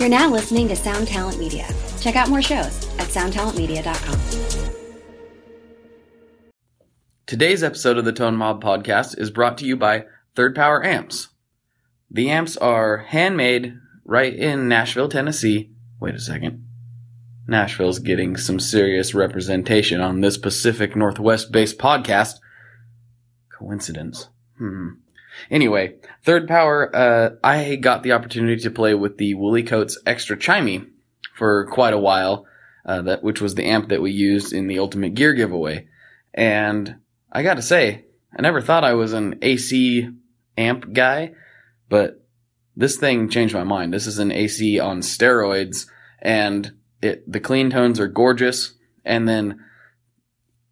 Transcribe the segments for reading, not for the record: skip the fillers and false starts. You're now listening to Sound Talent Media. Check out more shows at soundtalentmedia.com. Today's episode of the ToneMob podcast is brought to you by Third Power Amps. The amps are handmade right in Nashville, Tennessee. Wait a second. Nashville's getting some serious representation on this Pacific Northwest-based podcast. Coincidence. Anyway, Third Power, I got the opportunity to play with the Woolly Coats Extra Chimey for quite a while, which was the amp that we used in the Ultimate Gear giveaway. And I gotta say, I never thought I was an AC amp guy, but this thing changed my mind. This is an AC on steroids, and the clean tones are gorgeous, and then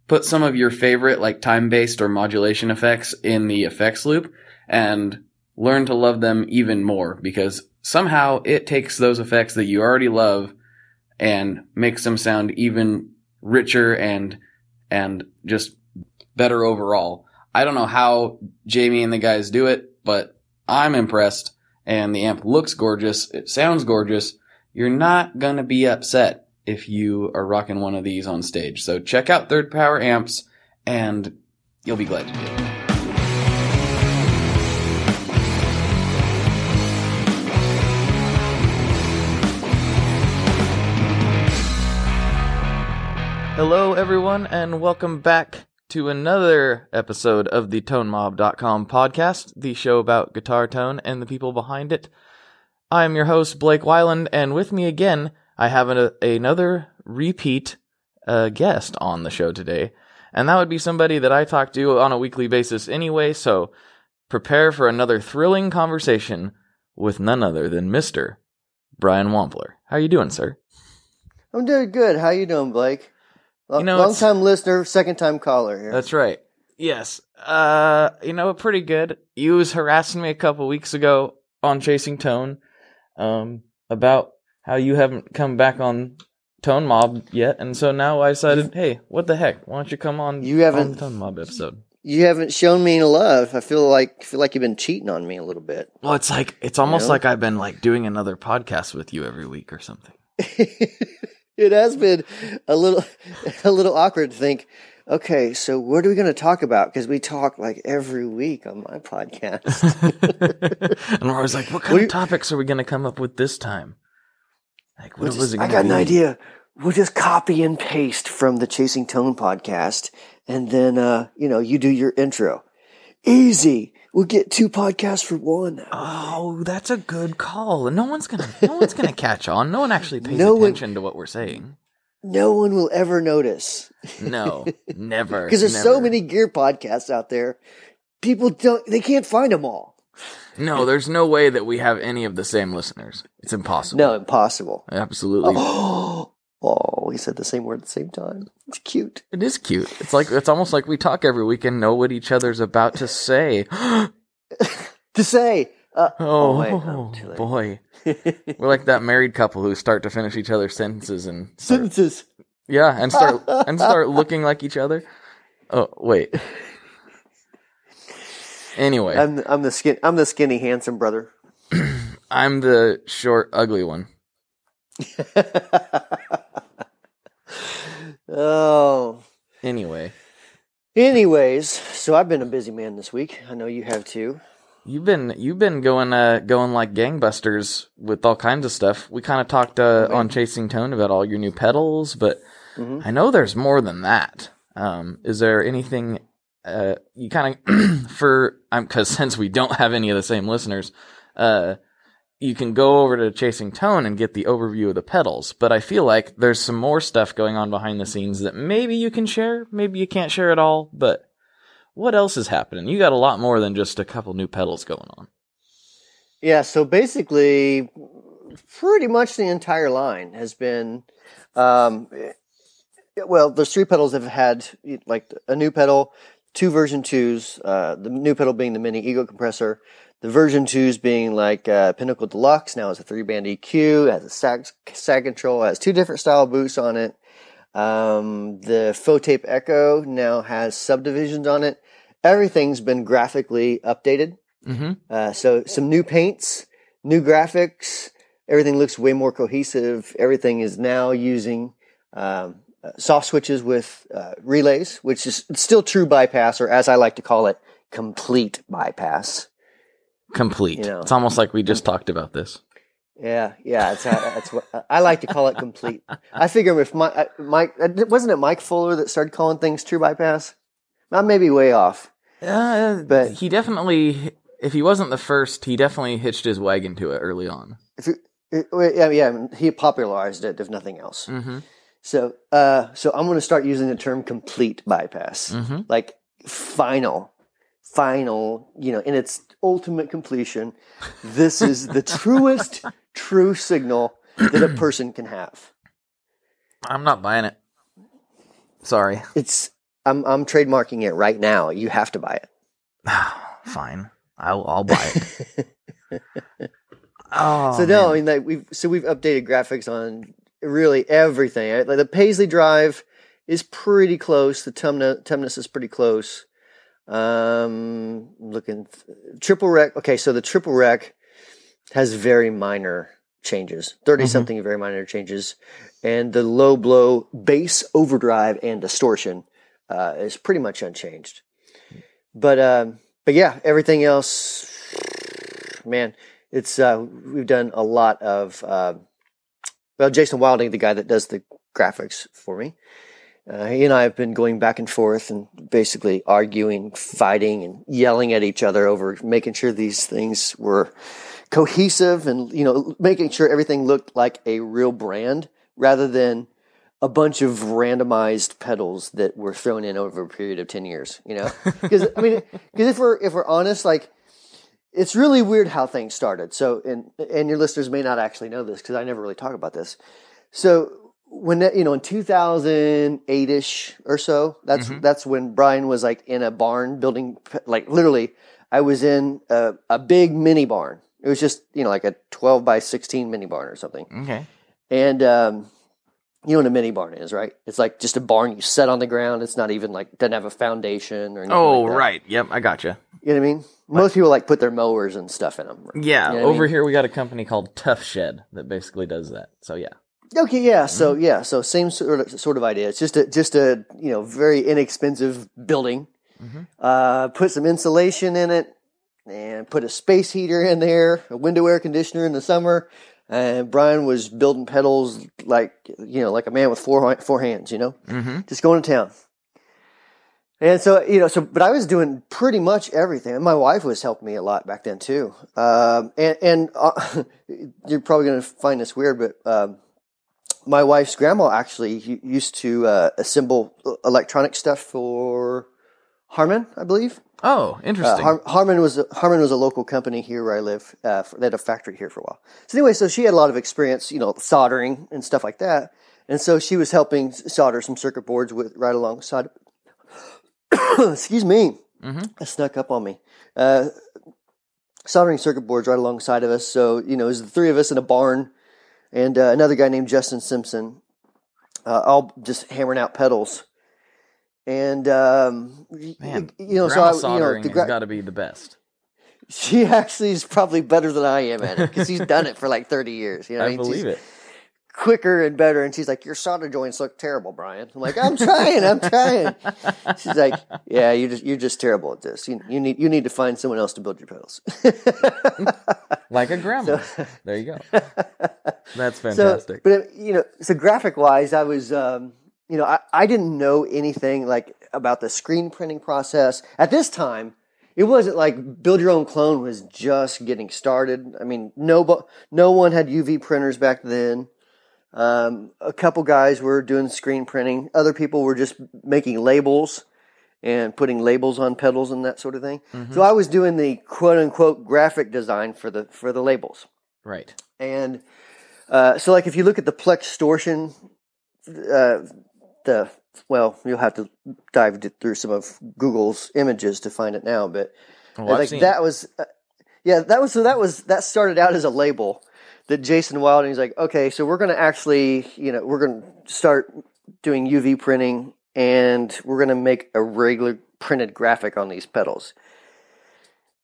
put some of your favorite like time-based or modulation effects in the effects loop and learn to love them even more, because somehow it takes those effects that you already love and makes them sound even richer and just better overall. I don't know how Jamie and the guys do it, but I'm impressed, and the amp looks gorgeous, it sounds gorgeous. You're not going to be upset if you are rocking one of these on stage. So check out Third Power Amps, and you'll be glad to do it. Hello, everyone, and welcome back to another episode of the ToneMob.com podcast, the show about guitar tone and the people behind it. I'm your host, Blake Weiland, and with me again, I have another repeat guest on the show today. And that would be somebody that I talk to on a weekly basis anyway, so prepare for another thrilling conversation with none other than Mr. Brian Wampler. How are you doing, sir? I'm doing good. How you doing, Blake? Long-time listener, second-time caller here. That's right. Yes. Pretty good. You was harassing me a couple weeks ago on Chasing Tone. About how you haven't come back on ToneMob yet, and so now I decided, hey, what the heck? Why don't you come on the ToneMob episode? You haven't shown me any love. I feel like you've been cheating on me a little bit. Well, it's almost like I've been like doing another podcast with you every week or something. It has been a little awkward to think, okay, so what are we going to talk about? Because we talk like every week on my podcast. And we're always like, what kind of topics are we going to come up with this time? Like, I got an idea. We'll just copy and paste from the Chasing Tone podcast. And then, you do your intro. Easy. We'll get two podcasts for one. Oh, that's a good call. No one's going to catch on. No one actually pays attention to what we're saying. No one will ever notice. No, never. Because there's so many gear podcasts out there. People they can't find them all. No, there's no way that we have any of the same listeners. It's impossible. No, impossible. Absolutely. Oh, we said the same word at the same time. It's cute. It is cute. It's almost like we talk every week and know what each other's about to say. Oh boy. We're like that married couple who start to finish each other's sentences and start looking like each other. Oh wait. Anyway, I'm the skinny handsome brother. I'm the short ugly one. Oh. Anyways, so I've been a busy man this week. I know you have too. You've been going like gangbusters with all kinds of stuff. We kind of talked on Chasing Tone about all your new pedals, but I know there's more than that. Is there anything you kind of because since we don't have any of the same listeners, you can go over to Chasing Tone and get the overview of the pedals. But I feel like there's some more stuff going on behind the scenes that maybe you can share, maybe you can't share at all, but. What else is happening? You got a lot more than just a couple new pedals going on. Yeah, so basically, pretty much the entire line has been... there's three pedals that have had like a new pedal, two version 2s, the new pedal being the Mini Ego Compressor, the version 2s being like Pinnacle Deluxe. Now it's a 3-band EQ, it has a sag control, it has two different style boosts on it. The Faux Tape Echo now has subdivisions on it. Everything's been graphically updated. So some new paints, new graphics, everything looks way more cohesive. Everything is now using soft switches with relays, which is still true bypass, or as I like to call it, complete bypass. Complete. You know, it's almost like we just talked about this. Yeah, yeah. That's what I like to call it, complete. I figure if Mike, wasn't it Mike Fuller that started calling things true bypass? I may be way off. But he definitely, if he wasn't the first, he definitely hitched his wagon to it early on. He popularized it, if nothing else. Mm-hmm. So I'm going to start using the term complete bypass, mm-hmm. like final, you know, in its ultimate completion. This is the truest true signal that a person can have. I'm not buying it. Sorry. I'm trademarking it right now. You have to buy it. Fine. I'll buy it. Oh, so no, man. I mean, like we've updated graphics on really everything. Like the Paisley Drive is pretty close. The Tumnus is pretty close. Triple Rec. Okay, so the Triple Rec has very minor changes, 30 mm-hmm. something very minor changes, and the Low Blow bass overdrive and distortion is pretty much unchanged. But yeah, everything else, man. It's we've done a lot of Jason Wilding, the guy that does the graphics for me. He and I have been going back and forth and basically arguing, fighting, and yelling at each other over making sure these things were cohesive and, you know, making sure everything looked like a real brand rather than a bunch of randomized pedals that were thrown in over a period of 10 years. You know, because I mean, if we're honest, like. It's really weird how things started. So, and your listeners may not actually know this because I never really talk about this. So when, you know, in 2008-ish or so, that's when Brian was like in a barn building, like literally I was in a big mini barn. It was just, you know, like a 12 by 16 mini barn or something. Okay. And you know what a mini barn is, right? It's like just a barn you set on the ground. It's not even like, doesn't have a foundation or anything. Oh, like that. Right. Yep. I gotcha. You know what I mean? Most people like put their mowers and stuff in them. Yeah, you know over I mean? Here we got a company called Tough Shed that basically does that. So yeah. Okay, yeah. Mm-hmm. So yeah, so same sort of idea. It's just a you know very inexpensive building. Mm-hmm. Put some insulation in it and put a space heater in there, a window air conditioner in the summer. And Brian was building pedals like you know like a man with four hands. You know, mm-hmm. just going to town. And so, you know, but I was doing pretty much everything. And my wife was helping me a lot back then, too. And you're probably going to find this weird, but my wife's grandma actually used to assemble electronic stuff for Harman, I believe. Oh, interesting. Harman was a local company here where I live. They had a factory here for a while. So anyway, so she had a lot of experience, you know, soldering and stuff like that. And so she was helping solder some circuit boards right alongside... Excuse me. Mm-hmm. That snuck up on me. Soldering circuit boards right alongside of us. So, you know, it was the three of us in a barn and another guy named Justin Simpson, all just hammering out pedals. And, man, you know, so I, soldering you know, has got to be the best. She actually is probably better than I am at it because he's done it for like 30 years. You know, I believe it. Quicker and better, and she's like, your solder joints look terrible, Brian. I'm like, I'm trying. She's like, yeah, you're just terrible at this. You need to find someone else to build your pedals. Like a grandma. So, there you go. That's fantastic. So, but you know, so graphic wise, I was you know, I didn't know anything like about the screen printing process. At this time, it wasn't like build your own clone was just getting started. I mean, no one had UV printers back then. A couple guys were doing screen printing. Other people were just making labels and putting labels on pedals and that sort of thing. Mm-hmm. So I was doing the quote unquote graphic design for the labels. Right. And, so like if you look at the Plex-tortion, you'll have to dive through some of Google's images to find it now, but like that started out as a label. That Jason Wilding is like, okay, so we're going to actually, you know, we're going to start doing UV printing and we're going to make a regular printed graphic on these pedals.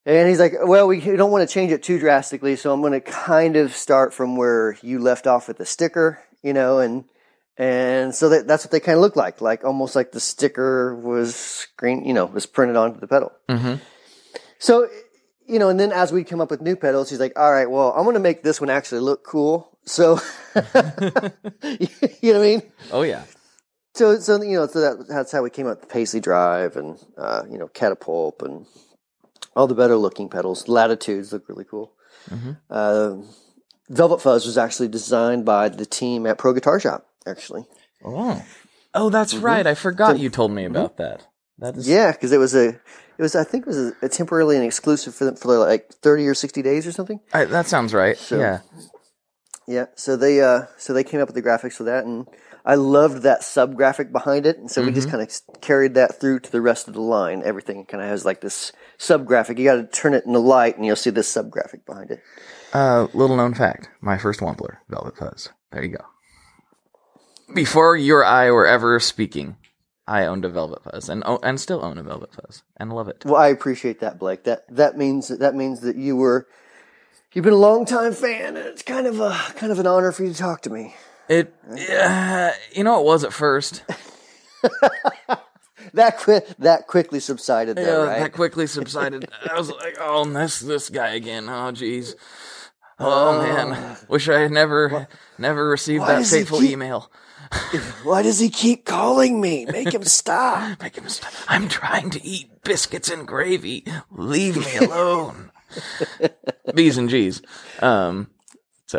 And he's like, well, we don't want to change it too drastically, so I'm going to kind of start from where you left off with the sticker, you know, and so that's what they kind of look like almost like the sticker was screen, you know, was printed onto the pedal. Mm-hmm. So, you know, and then as we come up with new pedals, he's like, all right, well, I'm going to make this one actually look cool. So, you know what I mean? Oh, yeah. So you know, so that's how we came up with Paisley Drive and, you know, Catapult and all the better looking pedals. Latitudes look really cool. Mm-hmm. Velvet Fuzz was actually designed by the team at Pro Guitar Shop, actually. Oh, that's mm-hmm. right. I forgot you told me about mm-hmm. that. That is... Yeah, because I think it was a temporarily an exclusive for like 30 or 60 days or something. All right, that sounds right. So, yeah. Yeah, so they came up with the graphics for that, and I loved that sub-graphic behind it, and so mm-hmm. we just kind of carried that through to the rest of the line. Everything kind of has like this sub-graphic. You got to turn it in the light, and you'll see this sub-graphic behind it. Little-known fact, my first Wampler, Velvet Fuzz. There you go. Before you or I were ever speaking, I owned a Velvet Fuzz, and still own a Velvet Fuzz, and love it. Well, I appreciate that, Blake. That means that you were... You've been a longtime fan, and it's kind of an honor for you to talk to me. It was at first. That quickly subsided, though, right? That quickly subsided. I was like, oh, this guy again. Oh, jeez. Oh, man. Wish I had never received that fateful email. Why does he keep calling me? Make him stop. I'm trying to eat biscuits and gravy. Leave me alone. B's and G's. So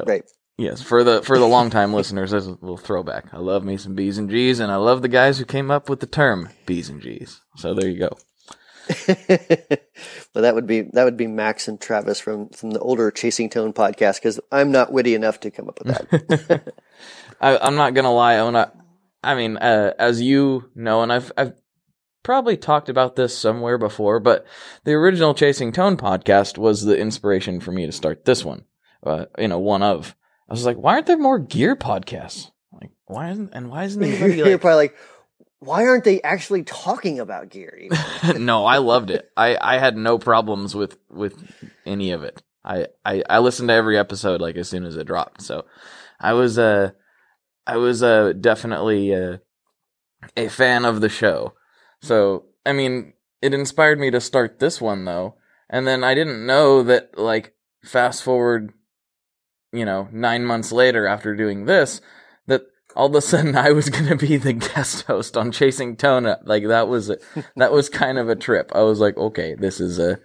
right. Yes, for the longtime listeners, there's a little throwback. I love me some B's and G's, and I love the guys who came up with the term B's and G's. So there you go. Well, that would be Max and Travis from the older Chasing Tone podcast, because I'm not witty enough to come up with that. I'm not gonna lie, as you know, and I've probably talked about this somewhere before, but the original Chasing Tone podcast was the inspiration for me to start this one. I was like, why aren't there more gear podcasts? Like, why isn't anybody like... You're probably like, why aren't they actually talking about gear? No, I loved it. I had no problems with any of it. I listened to every episode like as soon as it dropped. So I was definitely a fan of the show. So, I mean, it inspired me to start this one, though. And then I didn't know that, like, fast forward, you know, 9 months later after doing this, that all of a sudden I was going to be the guest host on Chasing Tone. Like, that was kind of a trip. I was like, okay, this is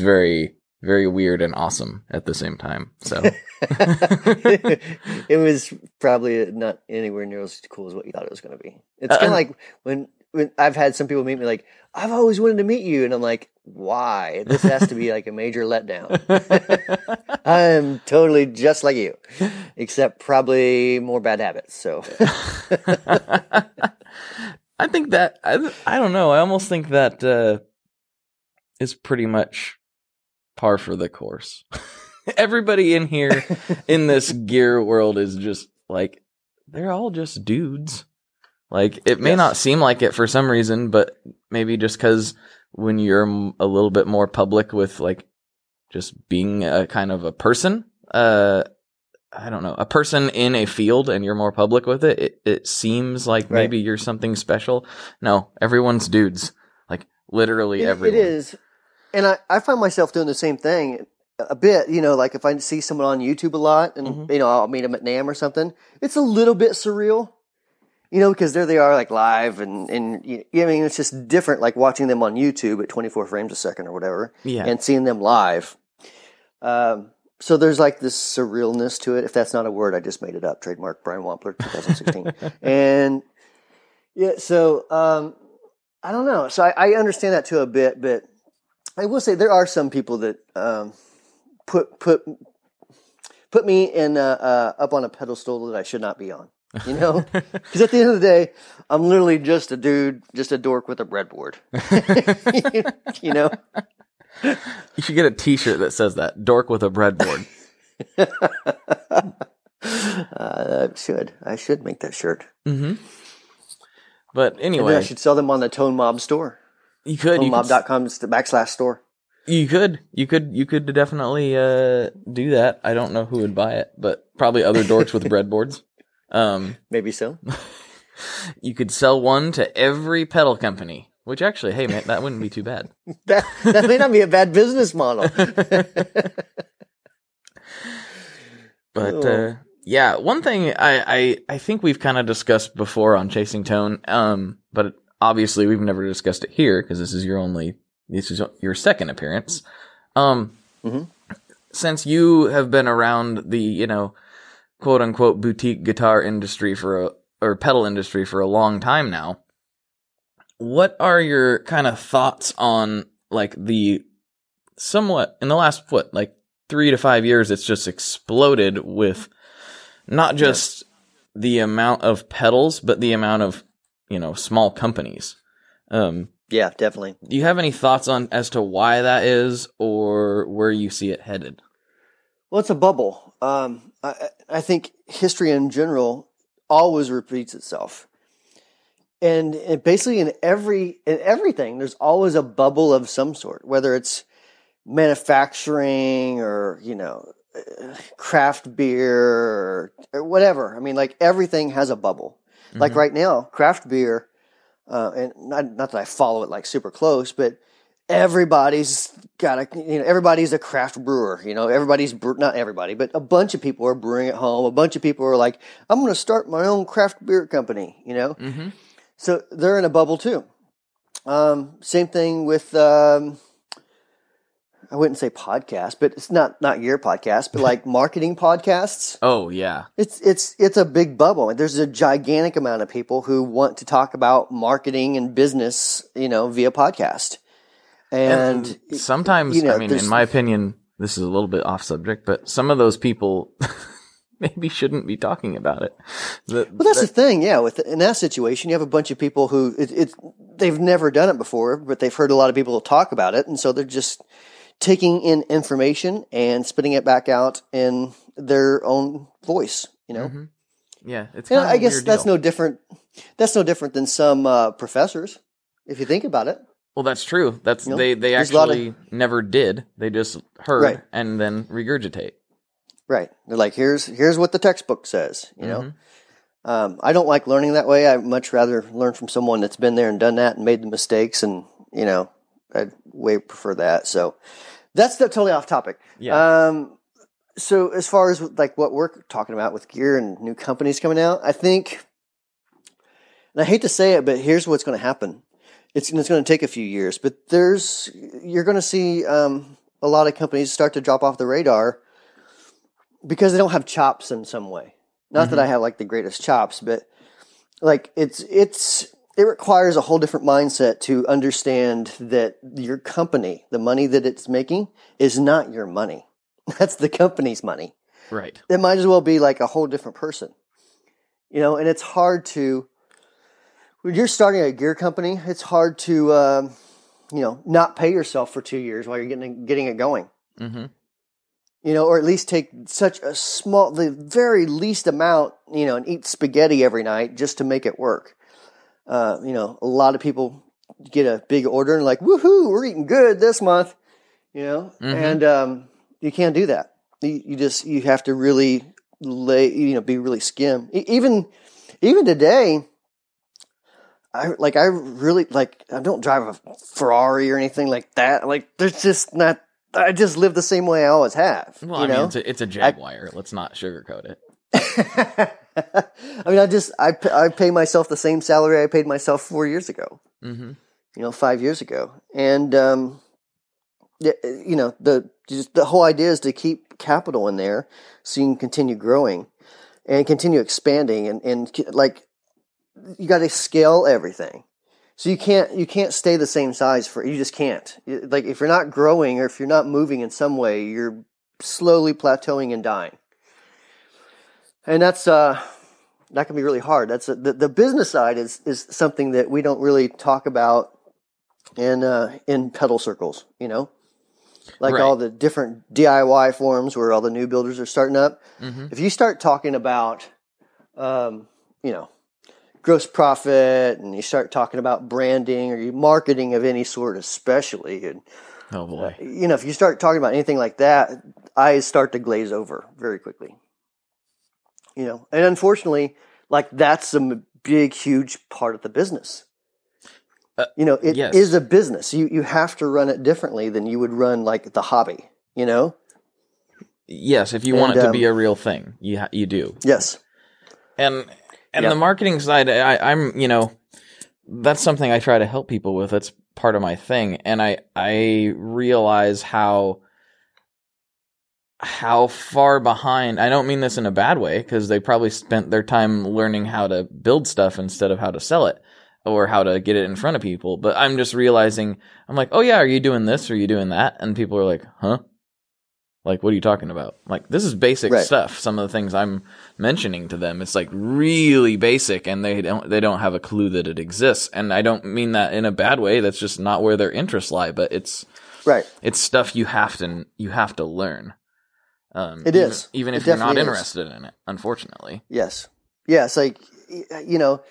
very, very weird and awesome at the same time. So it was probably not anywhere near as cool as what you thought it was going to be. It's kind of like when... I've had some people meet me like, I've always wanted to meet you. And I'm like, why? This has to be like a major letdown. I am totally just like you, except probably more bad habits. So I think that, I don't know. I almost think that is pretty much par for the course. Everybody in here in this gear world is just like, they're all just dudes. Like, it may not seem like it for some reason, but maybe just because when you're a little bit more public with, like, just being a kind of a person, a person in a field and you're more public with it, it seems like maybe you're something special. No, everyone's dudes. Like, literally everyone. It is. And I find myself doing the same thing a bit, you know, like if I see someone on YouTube a lot and, mm-hmm. you know, I'll meet them at NAMM or something, it's a little bit surreal. You know, because there they are, like, live, and you know, I mean, it's just different, like, watching them on YouTube at 24 frames a second or whatever, and seeing them live. So there's, like, this surrealness to it. If that's not a word, I just made it up. Trademark Brian Wampler, 2016. And, yeah, so, I don't know. So I understand that, too, a bit, but I will say there are some people that put me in up on a pedestal that I should not be on. You know, because at the end of the day, I'm literally just a dude, just a dork with a breadboard. You know, you should get a T-shirt that says that, dork with a breadboard. I should make that shirt. Mm-hmm. But anyway, maybe I should sell them on the ToneMob store. You could. ToneMob.com/store. You could definitely do that. I don't know who would buy it, but probably other dorks with breadboards. Maybe so. You could sell one to every pedal company, which actually, hey man, that wouldn't be too bad. that may not be a bad business model. But yeah, one thing I think we've kind of discussed before on Chasing Tone, but obviously we've never discussed it here because this is your second appearance. Since you have been around the, quote unquote boutique guitar industry or pedal industry for a long time now, what are your kind of thoughts on in the last 3 to 5 years, it's just exploded with not just the amount of pedals, but the amount of, small companies. Yeah, definitely. Do you have any thoughts as to why that is or where you see it headed? Well, it's a bubble. I think history in general always repeats itself. And basically in everything, there's always a bubble of some sort, whether it's manufacturing or, craft beer or whatever. I mean, everything has a bubble. Mm-hmm. Like right now, craft beer, and not that I follow it super close, but everybody's got everybody's a craft brewer, not everybody, but a bunch of people are brewing at home. A bunch of people are like, I'm going to start my own craft beer company, Mm-hmm. So they're in a bubble too. Same thing with, I wouldn't say podcast, but it's not your podcast, but marketing podcasts. Oh yeah. It's a big bubble. There's a gigantic amount of people who want to talk about marketing and business, via podcast. And sometimes, in my opinion, this is a little bit off subject, but some of those people maybe shouldn't be talking about it. That's the thing. Yeah. In that situation, you have a bunch of people who they've never done it before, but they've heard a lot of people talk about it. And so they're just taking in information and spitting it back out in their own voice, Mm-hmm. Yeah. It's kind of I guess that's no different. That's no different than some professors, if you think about it. Well, that's true. That's they actually never did. They just heard and then regurgitate. Right. They're like, here's what the textbook says, Mm-hmm. I don't like learning that way. I'd much rather learn from someone that's been there and done that and made the mistakes and, I'd way prefer that. So that's totally off topic. Yeah. So as far as what we're talking about with gear and new companies coming out, I think, and I hate to say it, but here's what's going to happen. It's going to take a few years, but you're going to see a lot of companies start to drop off the radar because they don't have chops in some way. Not mm-hmm. that I have the greatest chops, but it requires a whole different mindset to understand that your company, the money that it's making, is not your money. That's the company's money. Right. It might as well be a whole different person. And it's hard to, when you're starting a gear company, it's hard to, not pay yourself for 2 years while you're getting it going. Mm-hmm. Or at least take such a small, the very least amount, and eat spaghetti every night just to make it work. A lot of people get a big order and woohoo, we're eating good this month, mm-hmm. and, you can't do that. You have to really be really skim. Even today, I don't drive a Ferrari or anything like that. There's just not, I just live the same way I always have. Well, I mean, it's a Jaguar. Let's not sugarcoat it. I mean, I pay myself the same salary I paid myself 4 years ago, mm-hmm. 5 years ago. And, the whole idea is to keep capital in there so you can continue growing and continue expanding and you got to scale everything. So you can't stay the same size you just can't. If you're not growing or if you're not moving in some way, you're slowly plateauing and dying. And that's that can be really hard. That's the business side is something that we don't really talk about in pedal circles. Right. All the different DIY forums where all the new builders are starting up. Mm-hmm. If you start talking about gross profit and you start talking about branding or marketing of any sort, especially and Oh boy! You know, if you start talking about anything like that, eyes start to glaze over very quickly. You know, and unfortunately, like that's a big, huge part of the business. You know, it yes. is a business. You have to run it differently than you would run like the hobby. You know. Yes, if you want it to be a real thing, you do. Yes, and yeah. the marketing side, I'm you know, that's something I try to help people with. That's part of my thing, and I realize how far behind. I don't mean this in a bad way, because they probably spent their time learning how to build stuff instead of how to sell it or how to get it in front of people. But I'm just realizing, I'm like, oh yeah, are you doing this? Or are you doing that? And people are like, huh? Like, what are you talking about? Like, this is basic right. stuff. Some of the things I'm mentioning to them, it's like really basic, and they don't have a clue that it exists. And I don't mean that in a bad way. That's just not where their interests lie. But it's right. It's stuff you have to learn. It is even if you're not interested in it. Unfortunately, yes. Like, you know,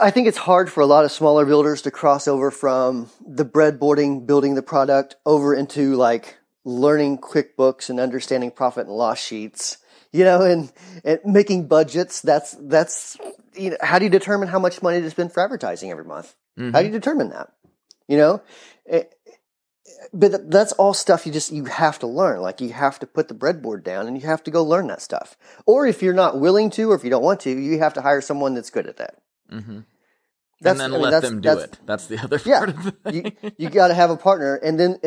I think it's hard for a lot of smaller builders to cross over from the breadboarding, building the product, over into like learning QuickBooks and understanding profit and loss sheets, you know, and making budgets. That's you know, how do you determine how much money to spend for advertising every month? Mm-hmm. How do you determine that? You know, but that's all stuff you have to learn. Like, you have to put the breadboard down and you have to go learn that stuff. Or if you're not willing to, or if you don't want to, you have to hire someone that's good at that. Mm-hmm. Let them do it. That's the other part of the thing. You got to have a partner. And then,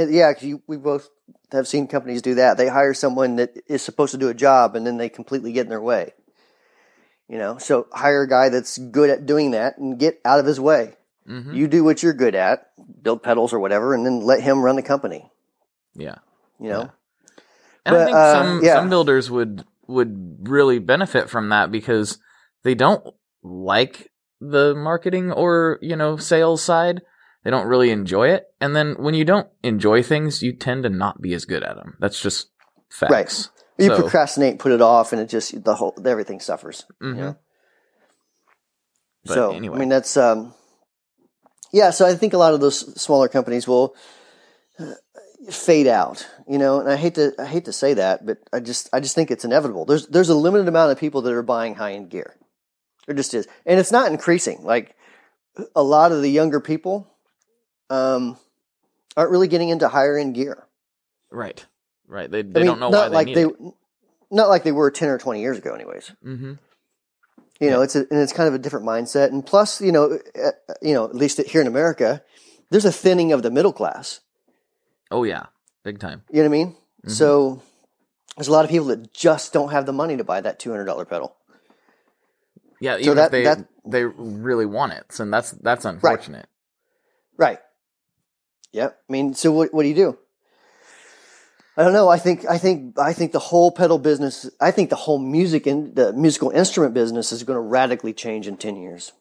we both have seen companies do that. They hire someone that is supposed to do a job, and then they completely get in their way. You know, so hire a guy that's good at doing that and get out of his way. Mm-hmm. You do what you're good at, build pedals or whatever, and then let him run the company. Yeah. You know? Yeah. And I think some builders would really benefit from that, because they don't like the marketing or, you know, sales side. They don't really enjoy it. And then when you don't enjoy things, you tend to not be as good at them. That's just facts. Right. You procrastinate, put it off, and it just, everything suffers. Mm-hmm. You know? But so, anyway. I mean, that's, so I think a lot of those smaller companies will fade out, you know, and I hate to say that, but I just think it's inevitable. There's a limited amount of people that are buying high-end gear. It just is. And it's not increasing. Like, a lot of the younger people aren't really getting into higher-end gear. Right. They don't know why they need it. Not like they were 10 or 20 years ago anyways. Mm-hmm. You know, it's kind of a different mindset. And plus, you know, at least here in America, there's a thinning of the middle class. Oh, yeah. Big time. You know what I mean? Mm-hmm. So there's a lot of people that just don't have the money to buy that $200 pedal. Yeah, even so if they really want it, and so that's unfortunate. Right. Yeah. I mean, so what do you do? I don't know. I think the whole pedal business, I think the whole music and the musical instrument business is going to radically change in 10 years.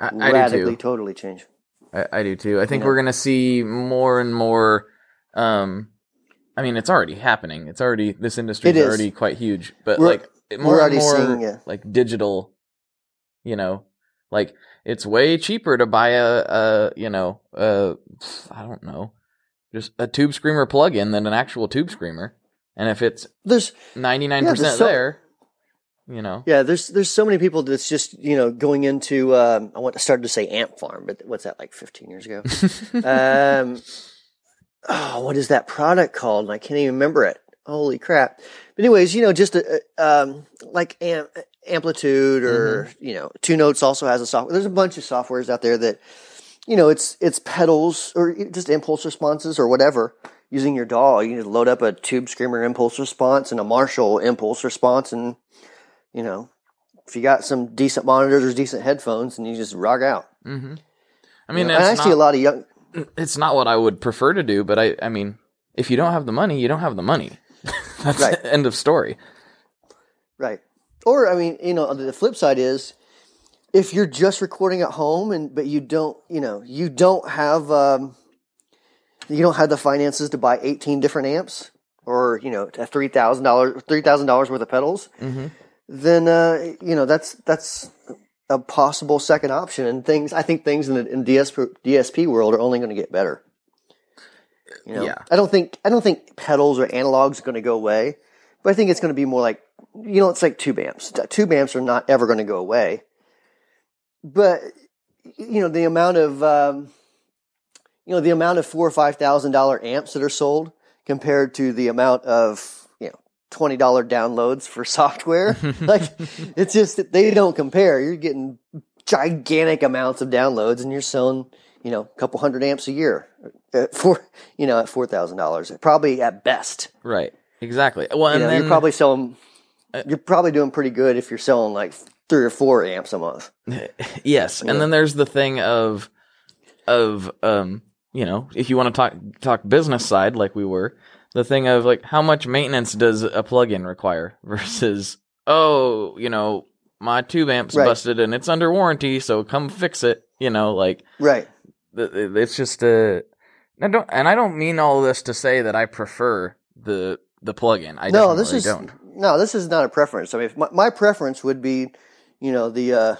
Totally change. I do too. I think we're going to see more and more. I mean, it's already happening. It's already this industry is already quite huge, but we're already seeing like digital. You know, like, it's way cheaper to buy just a tube screamer plug-in than an actual tube screamer. And if it's 99% there, you know. Yeah, there's so many people that's just, you know, going into, I started to say amp farm, but what's that, like 15 years ago? What is that product called? And I can't even remember it. Holy crap. But anyways, you know, just Amplitude or, mm-hmm. you know, Two Notes also has a software. There's a bunch of softwares out there that, you know, it's pedals or just impulse responses or whatever using your DAW. You load up a Tube Screamer impulse response and a Marshall impulse response, and, you know, if you got some decent monitors or decent headphones, and you just rock out. Mm-hmm. I mean, you know, I see a lot of young. It's not what I would prefer to do, but I mean, if you don't have the money, you don't have the money. That's right. End of story. Right. Or, I mean, you know, the flip side is, if you're just recording at home but you don't, you know, you don't have the finances to buy 18 different amps or, you know, $3,000 worth of pedals, mm-hmm. then, you know, that's a possible second option. And I think things in the DSP world are only going to get better. You know, I don't think pedals or analogs are going to go away, but I think it's going to be more like, you know, it's like tube amps. Tube amps are not ever going to go away, but you know the amount of $4,000 or $5,000 amps that are sold compared to the amount of $20 downloads for software. Like, it's just that they don't compare. You're getting gigantic amounts of downloads, and you're selling a couple hundred amps a year at $4,000, probably at best. Right. Exactly. Well, and then, you're probably doing pretty good if you're selling like 3 or 4 amps a month. Yes. And then there's the thing of if you want to talk business side, like we were, the thing of like, how much maintenance does a plugin require versus, my tube amp's busted and it's under warranty, so come fix it. Right. It's just I don't mean all this to say that I prefer the plugin. I don't. No, this is not a preference. I mean, my preference would be, the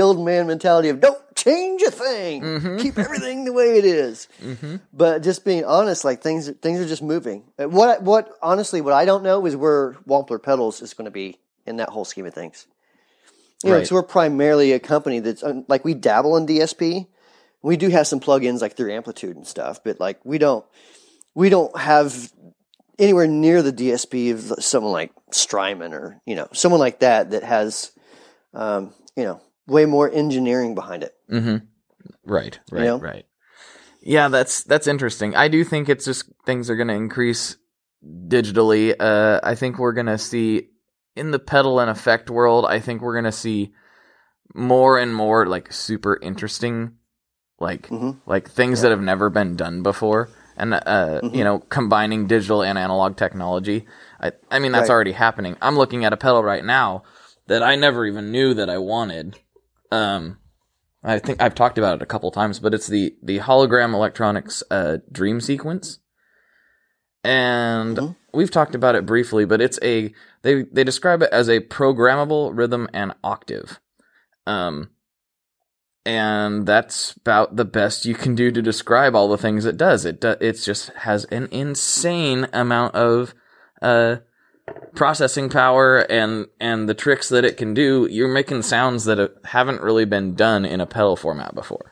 old man mentality of don't change a thing, keep everything the way it is. Mm-hmm. But just being honest, like things are just moving. What I don't know is where Wampler Pedals is going to be in that whole scheme of things. So we're primarily a company that's like, we dabble in DSP. We do have some plugins like through Amplitude and stuff, but like we don't have anywhere near the DSP of someone like Strymon or someone like that has way more engineering behind it. Mm-hmm. Right, right. Yeah, that's interesting. I do think it's just things are going to increase digitally. I think we're going to see. In the pedal and effect world, I think we're going to see more and more like super interesting, like things that have never been done before. And, combining digital and analog technology. I mean, that's already happening. I'm looking at a pedal right now that I never even knew that I wanted. I think I've talked about it a couple times, but it's the Hologram Electronics, Dream Sequence. And we've talked about it briefly, but it's they describe it as a programmable rhythm and octave. And that's about the best you can do to describe all the things it does. It just has an insane amount of processing power and the tricks that it can do. You're making sounds that haven't really been done in a pedal format before.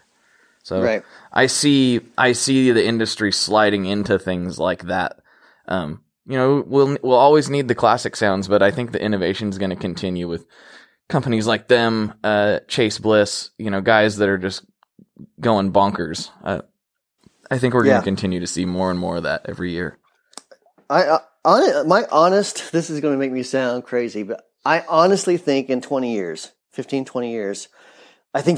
So I see the industry sliding into things like that. We'll always need the classic sounds, but I think the innovation is going to continue with companies like them, Chase Bliss, guys that are just going bonkers. I think we're going to continue to see more and more of that every year. This is going to make me sound crazy, but I honestly think in 20 years, I think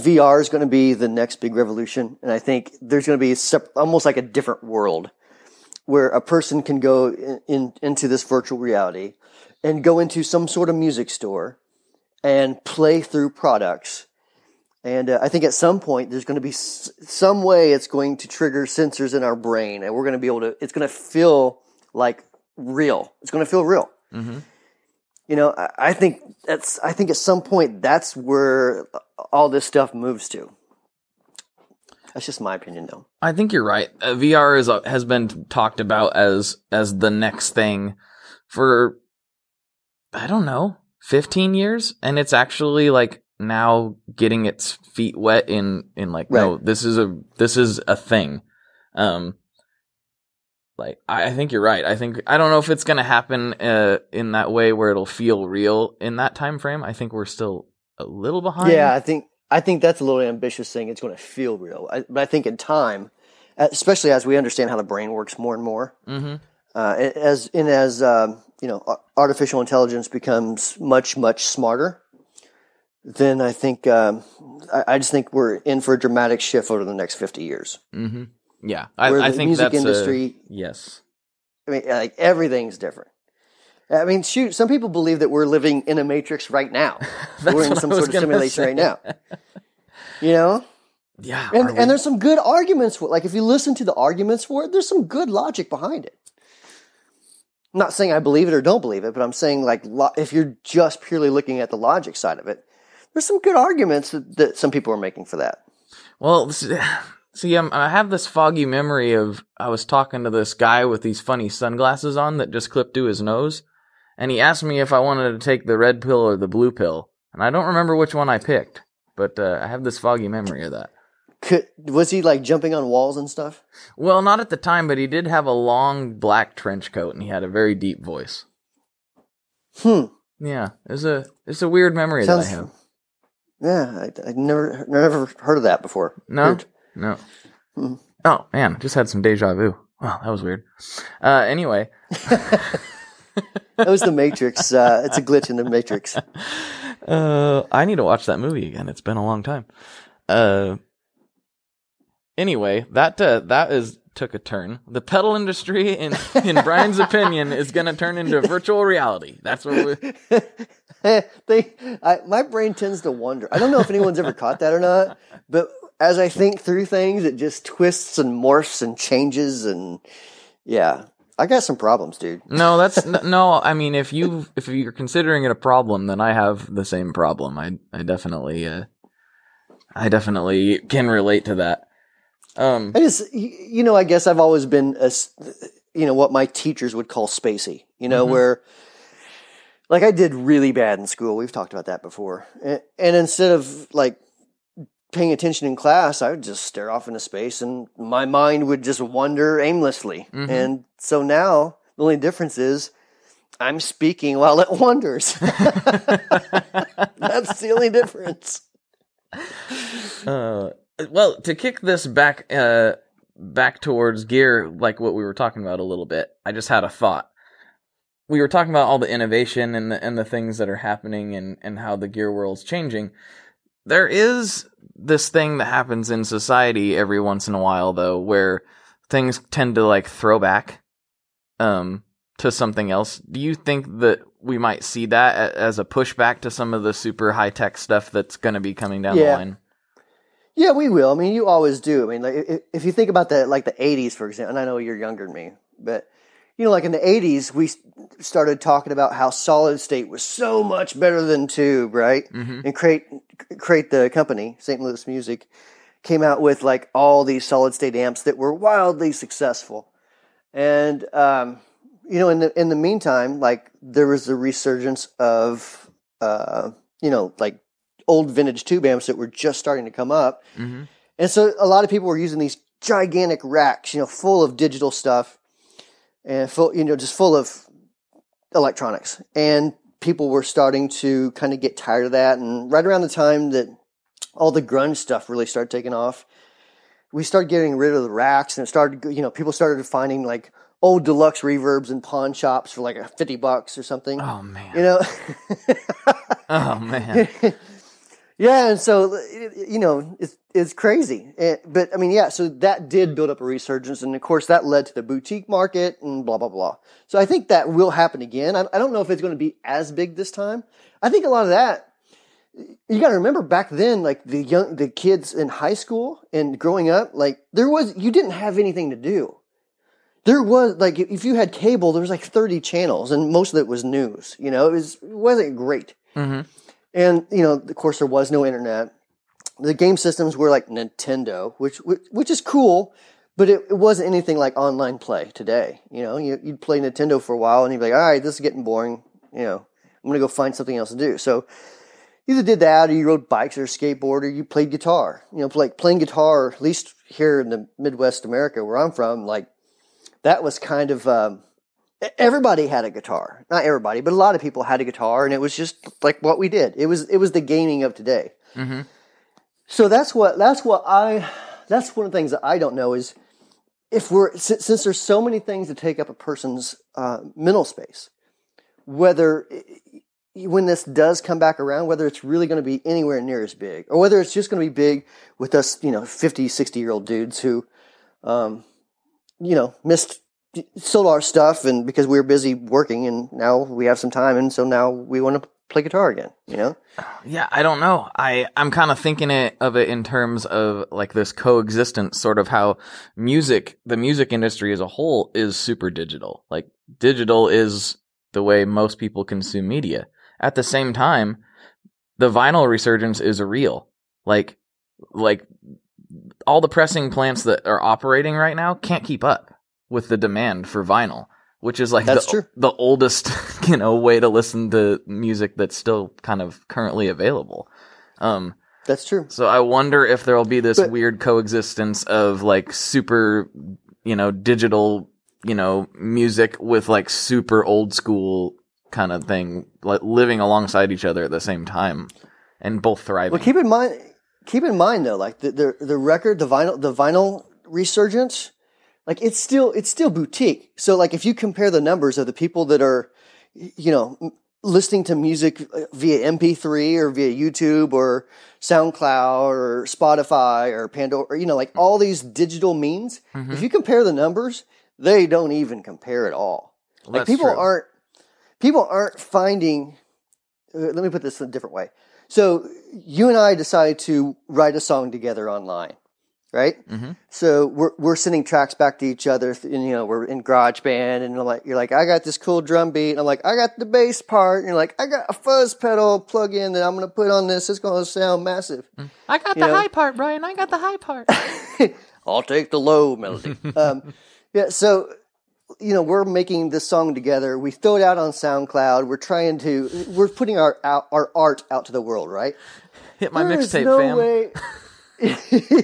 VR is going to be the next big revolution. And I think there's going to be almost like a different world where a person can go into this virtual reality and go into some sort of music store and play through products. And I think at some point there's going to be some way it's going to trigger sensors in our brain, and we're going to be able to, it's going to feel like real. It's going to feel real. Mm-hmm. I think at some point that's where all this stuff moves to. That's just my opinion, though. I think you're right. VR has been talked about as the next thing for, I don't know, 15 years, and it's actually like now getting its feet wet in like, no, this is a thing. Like, I think you're right. I don't know if it's going to happen in that way where it'll feel real in that time frame. I think we're still a little behind. Yeah, I think that's a little ambitious thing. It's going to feel real. But I think in time, especially as we understand how the brain works more and more, as artificial intelligence becomes much, much smarter, then I think I just think we're in for a dramatic shift over the next 50 years. Mm-hmm. Yeah, I think music industry. Yes, I mean, like, everything's different. I mean, shoot, some people believe that we're living in a matrix right now. We're in some sort of simulation right now. Yeah, and there's some good arguments for it. Like, if you listen to the arguments for it, there's some good logic behind it. I'm not saying I believe it or don't believe it, but I'm saying, like, if you're just purely looking at the logic side of it, there's some good arguments that some people are making for that. Well. See, I have this foggy memory of I was talking to this guy with these funny sunglasses on that just clipped to his nose, and he asked me if I wanted to take the red pill or the blue pill, and I don't remember which one I picked, but I have this foggy memory of that. Was he, like, jumping on walls and stuff? Well, not at the time, but he did have a long black trench coat, and he had a very deep voice. Hmm. Yeah, it's a weird memory that I have. Yeah, I've never heard of that before. No? Weird. No. Mm. Oh, man, just had some deja vu. Wow, that was weird. Anyway. That was the Matrix. It's a glitch in the Matrix. I need to watch that movie again. It's been a long time. Anyway, that took a turn. The pedal industry, in Brian's opinion, is going to turn into virtual reality. That's what we... my brain tends to wander. I don't know if anyone's ever caught that or not, but as I think through things, it just twists and morphs and changes, and yeah, I got some problems, dude. No, I mean, if you're considering it a problem, then I have the same problem. I definitely can relate to that. I just, I guess I've always been, what my teachers would call spacey, mm-hmm. where like I did really bad in school. We've talked about that before. And instead of like paying attention in class, I would just stare off into space and my mind would just wander aimlessly. Mm-hmm. And so now the only difference is I'm speaking while it wanders. That's the only difference. Well, to kick this back towards gear, like what we were talking about a little bit, I just had a thought. We were talking about all the innovation and the things that are happening and how the gear world's changing. There is this thing that happens in society every once in a while, though, where things tend to like throw back to something else. Do you think that we might see that as a pushback to some of the super high-tech stuff that's going to be coming down the line? Yeah, we will. I mean, you always do. I mean, like if you think about the 80s, for example, and I know you're younger than me, but in the 80s, we started talking about how solid state was so much better than tube, right? Mm-hmm. And Crate the company, St. Louis Music, came out with like all these solid state amps that were wildly successful. And in the meantime, like there was the resurgence of old vintage tube amps that were just starting to come up. Mm-hmm. And so a lot of people were using these gigantic racks, full of digital stuff and full, just full of electronics. And people were starting to kind of get tired of that. And right around the time that all the grunge stuff really started taking off, we started getting rid of the racks, and it started, people started finding like old deluxe reverbs in pawn shops for like $50 or something. Oh man. Oh man. Yeah, and so, it's crazy. But, I mean, yeah, so that did build up a resurgence, and, of course, that led to the boutique market and blah, blah, blah. So I think that will happen again. I don't know if it's going to be as big this time. I think a lot of that, you got to remember back then, like, the kids in high school and growing up, like, you didn't have anything to do. There was, like, if you had cable, there was, like, 30 channels, and most of it was news. It wasn't great. Mm-hmm. And, of course, there was no internet. The game systems were like Nintendo, which is cool, but it wasn't anything like online play today. You'd play Nintendo for a while, and you'd be like, all right, this is getting boring. I'm going to go find something else to do. So you either did that, or you rode bikes or skateboard, or you played guitar. Like playing guitar, at least here in the Midwest America where I'm from, like that was kind of... everybody had a guitar. Not everybody, but a lot of people had a guitar, and it was just like what we did. It was the gaming of today. Mm-hmm. So that's one of the things that I don't know is if since there's so many things that take up a person's mental space, whether when this does come back around, whether it's really going to be anywhere near as big, or whether it's just going to be big with us, 50, 60-year-old dudes who, sold our stuff, and because we were busy working, and now we have some time, and so now we want to play guitar again, Yeah, I don't know. I'm kind of thinking of it in terms of like this coexistence, sort of how the music industry as a whole is super digital. Like digital is the way most people consume media. At the same time, the vinyl resurgence is real. Like all the pressing plants that are operating right now can't keep up with the demand for vinyl, which is like the oldest, you know, way to listen to music that's still kind of currently available. That's true. So I wonder if there'll be this weird coexistence of like super, you know, digital, you know, music with like super old school kind of thing, like living alongside each other at the same time and both thriving. Well, keep in mind though, like the record, the vinyl resurgence, like it's still boutique. So like if you compare the numbers of the people that are, you know, listening to music via MP3 or via YouTube or SoundCloud or Spotify or Pandora, or, you know, like all these digital means, mm-hmm. if you compare the numbers, they don't even compare at all. Well, like people aren't finding, let me put this in a different way. So you and I decided to write a song together online, right? Mm-hmm. So we're sending tracks back to each other, and you know, we're in GarageBand, and you're like, I got this cool drum beat, and I'm like, I got the bass part, and you're like, I got a fuzz pedal plug-in that I'm going to put on this, it's going to sound massive. I got the high part, Brian, I got the high part. I'll take the low melody. Yeah, so... you know, we're making this song together. We throw it out on SoundCloud. We're putting our art out to the world, right? Hit my mixtape, no fam. Way...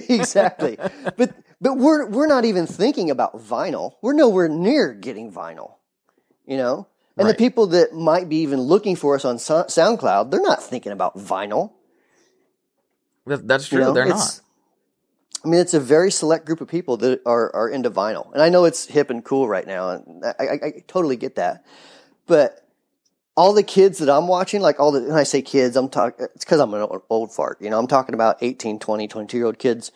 exactly. But we're not even thinking about vinyl. We're nowhere near getting vinyl, you know? And right. The people that might be even looking for us on SoundCloud, they're not thinking about vinyl. That's true. You know, they're not. I mean, it's a very select group of people that are into vinyl. And I know it's hip and cool right now, and I totally get that. But all the kids that I'm watching, like when I say kids, it's because I'm an old fart. You know, I'm talking about 18, 20, 22-year-old kids.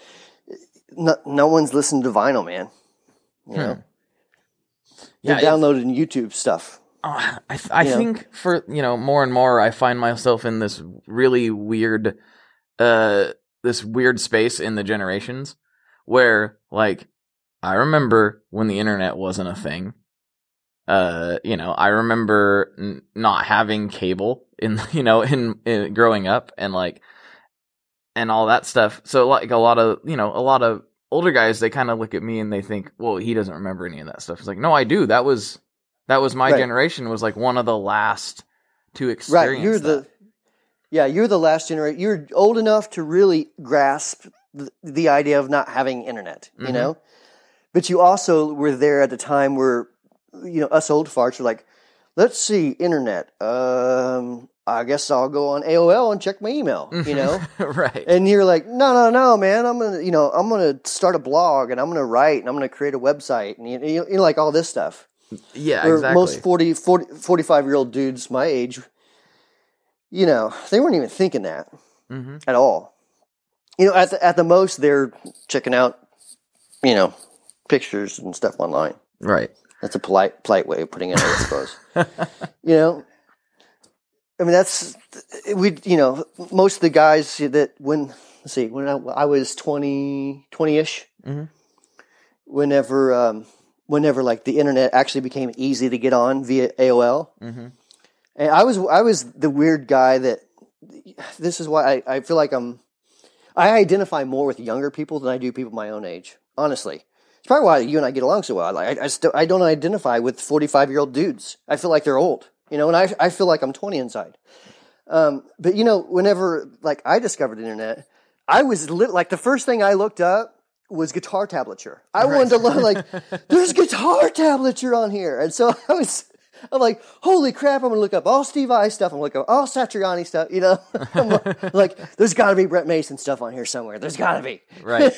No one's listening to vinyl, man. You know? They're downloading YouTube stuff. I think for, you know, more and more I find myself in this really weird... this weird space in the generations where, like, I remember when the internet wasn't a thing. You know, I remember not having cable in growing up and like, and all that stuff. So like a lot of older guys, they kind of look at me and they think, well, he doesn't remember any of that stuff. It's like, no, I do. That was my generation was like one of the last to experience right. You're that. Yeah, you're the last generation. You're old enough to really grasp the idea of not having internet, you mm-hmm. know? But you also were there at the time where, you know, us old farts were like, let's see, internet. I guess I'll go on AOL and check my email, you know? Right. And you're like, no, man. I'm going to start a blog and I'm going to write and I'm going to create a website and, you know, like all this stuff. Yeah, where exactly. Most 45-year-old dudes my age... you know, they weren't even thinking that mm-hmm. at all. You know, at the most, they're checking out, you know, pictures and stuff online. Right. That's a polite way of putting it, I suppose. You know, I mean, you know, most of the guys that when I was 20-ish, mm-hmm. whenever like the internet actually became easy to get on via AOL. Mm-hmm. And I was the weird guy that this is why I feel like I identify more with younger people than I do people my own age. Honestly, it's probably why you and I get along so well. Like I don't identify with 45-year-old dudes. I feel like they're old, you know, and I feel like I'm 20 inside. But you know, whenever like I discovered the internet, I was like the first thing I looked up was guitar tablature. I right. wanted to learn like there's guitar tablature on here, and so I'm like, holy crap, I'm going to look up all Steve Vai stuff. I'm going to look up all Satriani stuff, you know? I'm like, there's got to be Brent Mason stuff on here somewhere. There's got to be. Right.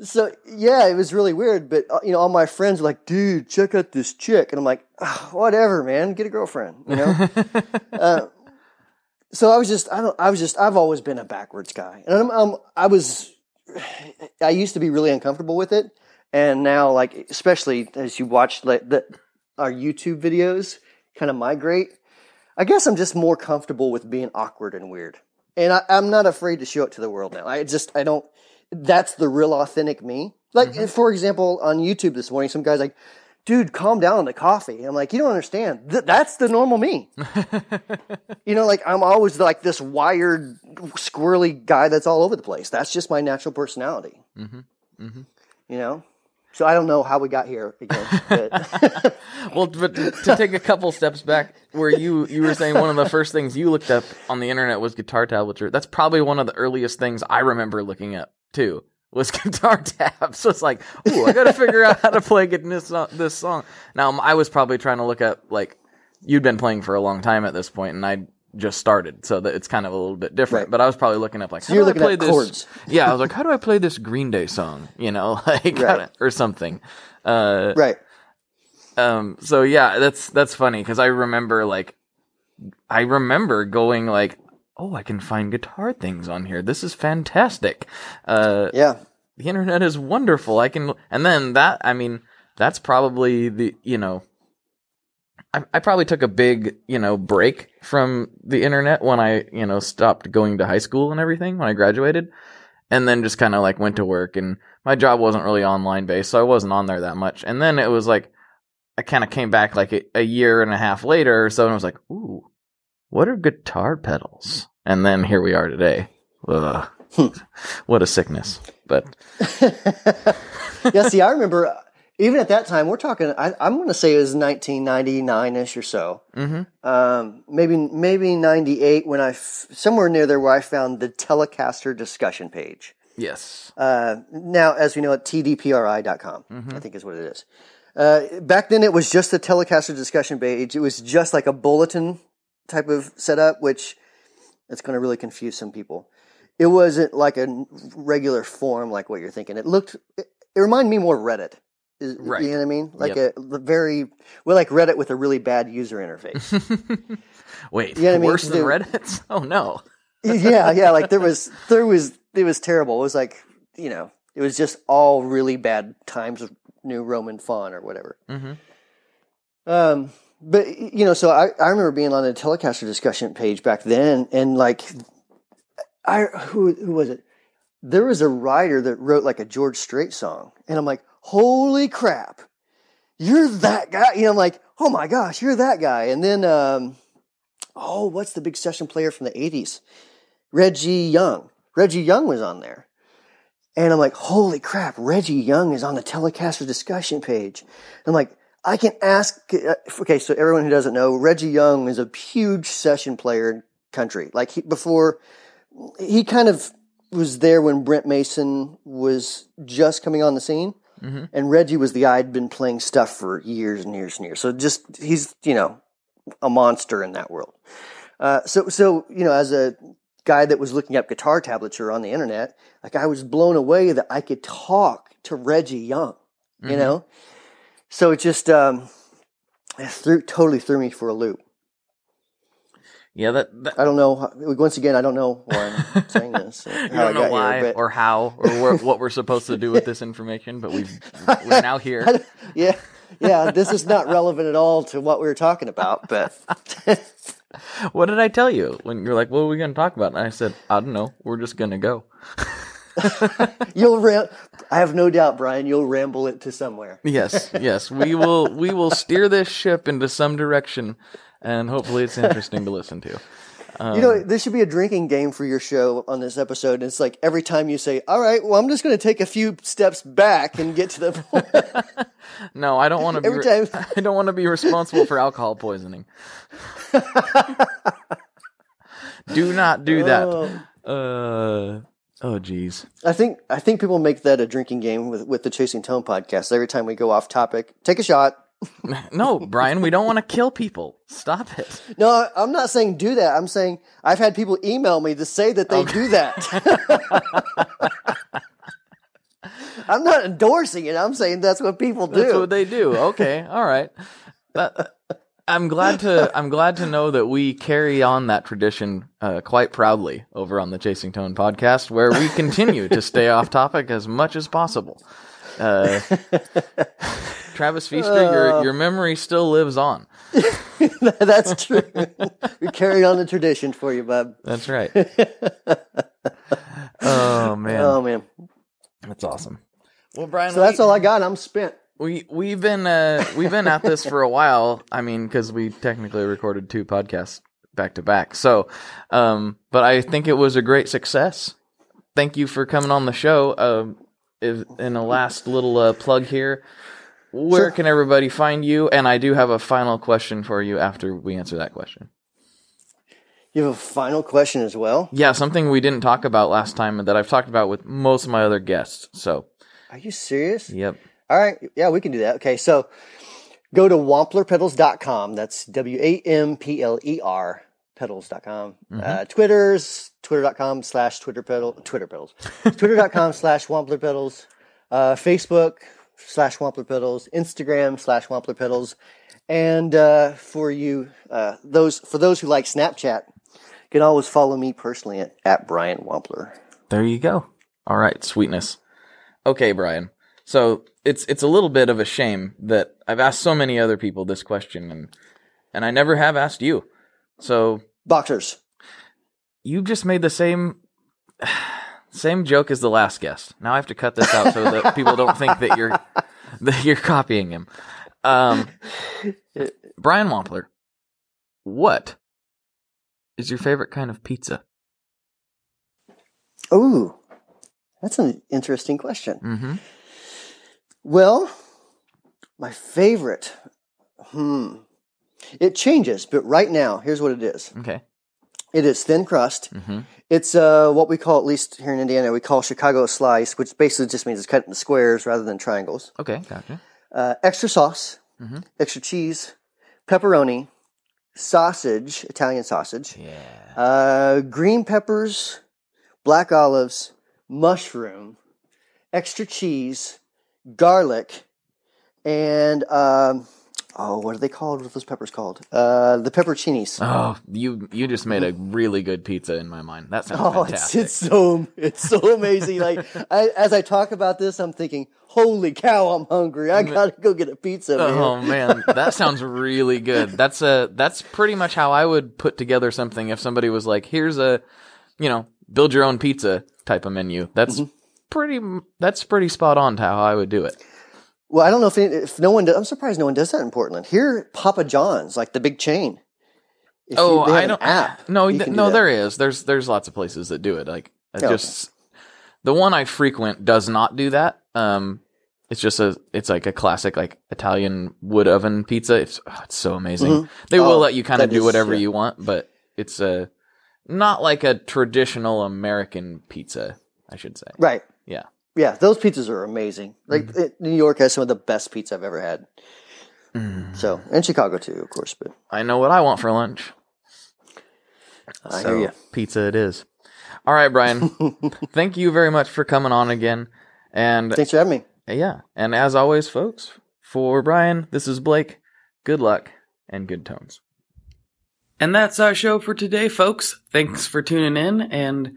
So, yeah, it was really weird. But, you know, all my friends were like, dude, check out this chick. And I'm like, oh, whatever, man. Get a girlfriend, you know? So I've always been a backwards guy. And I used to be really uncomfortable with it. And now, like, especially as you watch like our YouTube videos kind of migrate, I guess I'm just more comfortable with being awkward and weird. And I'm not afraid to show it to the world now. That's the real authentic me. Like, mm-hmm. for example, on YouTube this morning, some guy's like, dude, calm down on the coffee. And I'm like, you don't understand. That's the normal me. You know, like, I'm always like this wired squirrely guy that's all over the place. That's just my natural personality. Mm-hmm. Mm-hmm. You know? So I don't know how we got here again. But. Well, but to take a couple steps back, where you were saying one of the first things you looked up on the internet was guitar tablature. That's probably one of the earliest things I remember looking up too, was guitar tabs. So it's like, ooh, I got to figure out how to play this song. Now, I was probably trying to look up, like, you'd been playing for a long time at this point, and I just started, so that it's kind of a little bit different. Right. But I was probably looking up, like, so how do I play this? Chords. Yeah, I was like, how do I play this Green Day song? You know, like, right. Or something. Right. So yeah, that's funny, because I remember going like, oh, I can find guitar things on here. This is fantastic. Yeah, the internet is wonderful. That's probably the, you know. I probably took a big, break from the internet when I, stopped going to high school and everything, when I graduated, and then just kind of like went to work, and my job wasn't really online based, so I wasn't on there that much. And then it was like, I kind of came back like a year and a half later or so, and I was like, ooh, what are guitar pedals? And then here we are today. Ugh. What a sickness. But yeah, see, I remember... Even at that time, we're talking, I'm going to say it was 1999-ish or so. Mm-hmm. Maybe 98, when somewhere near there where I found the Telecaster discussion page. Yes. Now, as we know, at TDPRI.com, mm-hmm. I think is what it is. Back then, it was just the Telecaster discussion page. It was just like a bulletin type of setup, which it's going to really confuse some people. It wasn't like a regular form like what you're thinking. It reminded me more of Reddit. Right. You know what I mean? Like like Reddit with a really bad user interface. Wait, you know what worse than Reddit? Oh no. yeah, like there was it was terrible. It was like, it was just all really bad Times New Roman font or whatever. Mm-hmm. But so I remember being on the Telecaster discussion page back then, and like who was it? There was a writer that wrote like a George Strait song, and I'm like, holy crap, you're that guy. I'm like, oh my gosh, you're that guy. And then, what's the big session player from the 80s? Reggie Young. Reggie Young was on there. And I'm like, holy crap, Reggie Young is on the Telecaster discussion page. I'm like, I can ask. Okay, so everyone who doesn't know, Reggie Young is a huge session player in country. Like, he kind of was there when Brent Mason was just coming on the scene. Mm-hmm. And Reggie was the guy I'd been playing stuff for years and years and years. So just, he's, a monster in that world. So, as a guy that was looking up guitar tablature on the internet, like, I was blown away that I could talk to Reggie Young, mm-hmm. So it just, totally threw me for a loop. Yeah, that I don't know. Once again, I don't know why I'm saying this. Or how you don't know why here, or how or what we're supposed to do with this information, but we're now here. Yeah, this is not relevant at all to what we were talking about. But what did I tell you when you're like, "What are we going to talk about?" And I said, "I don't know. We're just going to go." I have no doubt, Brian, you'll ramble it to somewhere. Yes, we will steer this ship into some direction. And hopefully it's interesting to listen to. This should be a drinking game for your show on this episode. It's like every time you say, all right, well, I'm just going to take a few steps back and get to the point. No, I don't want to I don't want to be responsible for alcohol poisoning. Do not do that. Oh, geez. I think people make that a drinking game with the Chasing Tone podcast. Every time we go off topic, take a shot. No, Brian, we don't want to kill people. Stop it. No, I'm not saying do that. I'm saying I've had people email me to say that they do that. I'm not endorsing it. I'm saying that's what people do. That's what they do. Okay, all right. I'm glad to know that we carry on that tradition quite proudly over on the Chasing Tone podcast, where we continue to stay off topic as much as possible. Travis Feaster, your memory still lives on. That's true. We carry on the tradition for you, bub. That's right. Oh man, that's awesome. Well, Brian, so that's all I got. I'm spent. We've been at this for a while. I mean, because we technically recorded two podcasts back to back. So, but I think it was a great success. Thank you for coming on the show. In a last little plug here, where can everybody find you? And I do have a final question for you after we answer that question. You have a final question as well? Yeah, something we didn't talk about last time that I've talked about with most of my other guests. So, are you serious? Yep. All right. Yeah, we can do that. Okay, so go to wamplerpedals.com. That's W-A-M-P-L-E-R pedals.com. Mm-hmm. Twitter.com/Twitter pedals. Twitter.com/Wampler pedals. Facebook.com/Wampler pedals. Instagram.com/Wampler pedals. And for those who like Snapchat, you can always follow me personally at Brian Wampler. There you go. All right, sweetness. Okay, Brian. So it's a little bit of a shame that I've asked so many other people this question, and I never have asked you. So boxers, you just made the same joke as the last guest. Now I have to cut this out so that people don't think that you're copying him. Brian Wampler, what is your favorite kind of pizza? Ooh, that's an interesting question. Mm-hmm. Well, my favorite, it changes, but right now, here's what it is. Okay. It is thin crust. Mm-hmm. It's what we call, at least here in Indiana, we call Chicago slice, which basically just means it's cut into squares rather than triangles. Okay, gotcha. Extra sauce, extra cheese, pepperoni, sausage, Italian sausage, green peppers, black olives, mushroom, extra cheese, garlic, and what are they called? What are those peppers called? The pepperoncinis. Oh, you just made a really good pizza in my mind. That sounds fantastic. It's so amazing. Like as I talk about this, I'm thinking, holy cow, I'm hungry. I gotta go get a pizza, man. Oh man, that sounds really good. That's pretty much how I would put together something if somebody was like, here's a, build your own pizza type of menu. That's pretty spot on to how I would do it. Well, I don't know if no one does. I'm surprised no one does that in Portland. Here, Papa John's, like the big chain. I don't. An app, no, there is. There's lots of places that do it. Like the one I frequent does not do that. It's just it's like a classic like Italian wood oven pizza. It's so amazing. Mm-hmm. They will let you kind of do whatever you want, but it's not like a traditional American pizza, I should say. Right. Yeah. Yeah, those pizzas are amazing. Like New York has some of the best pizza I've ever had. Mm. So, and Chicago too, of course. But I know what I want for lunch. I hear you. Pizza it is. All right, Brian. Thank you very much for coming on again. And thanks for having me. Yeah, and as always, folks, for Brian, this is Blake. Good luck and good tones. And that's our show for today, folks. Thanks for tuning in and.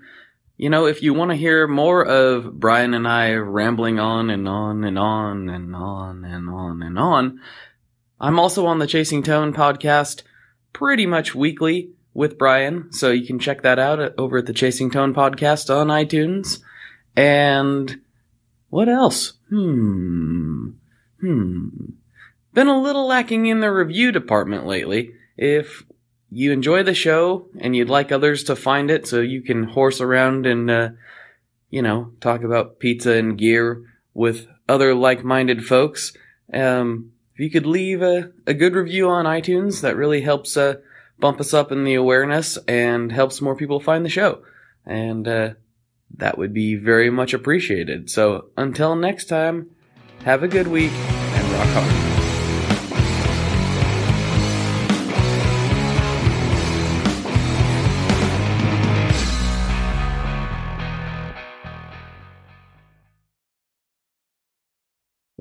If you want to hear more of Brian and I rambling on and on and on and on and on and on, I'm also on the Chasing Tone podcast pretty much weekly with Brian, so you can check that out over at the Chasing Tone podcast on iTunes. And what else? Been a little lacking in the review department lately. If you enjoy the show and you'd like others to find it so you can horse around and, talk about pizza and gear with other like-minded folks. If you could leave a good review on iTunes, that really helps bump us up in the awareness and helps more people find the show. And that would be very much appreciated. So until next time, have a good week and rock hard.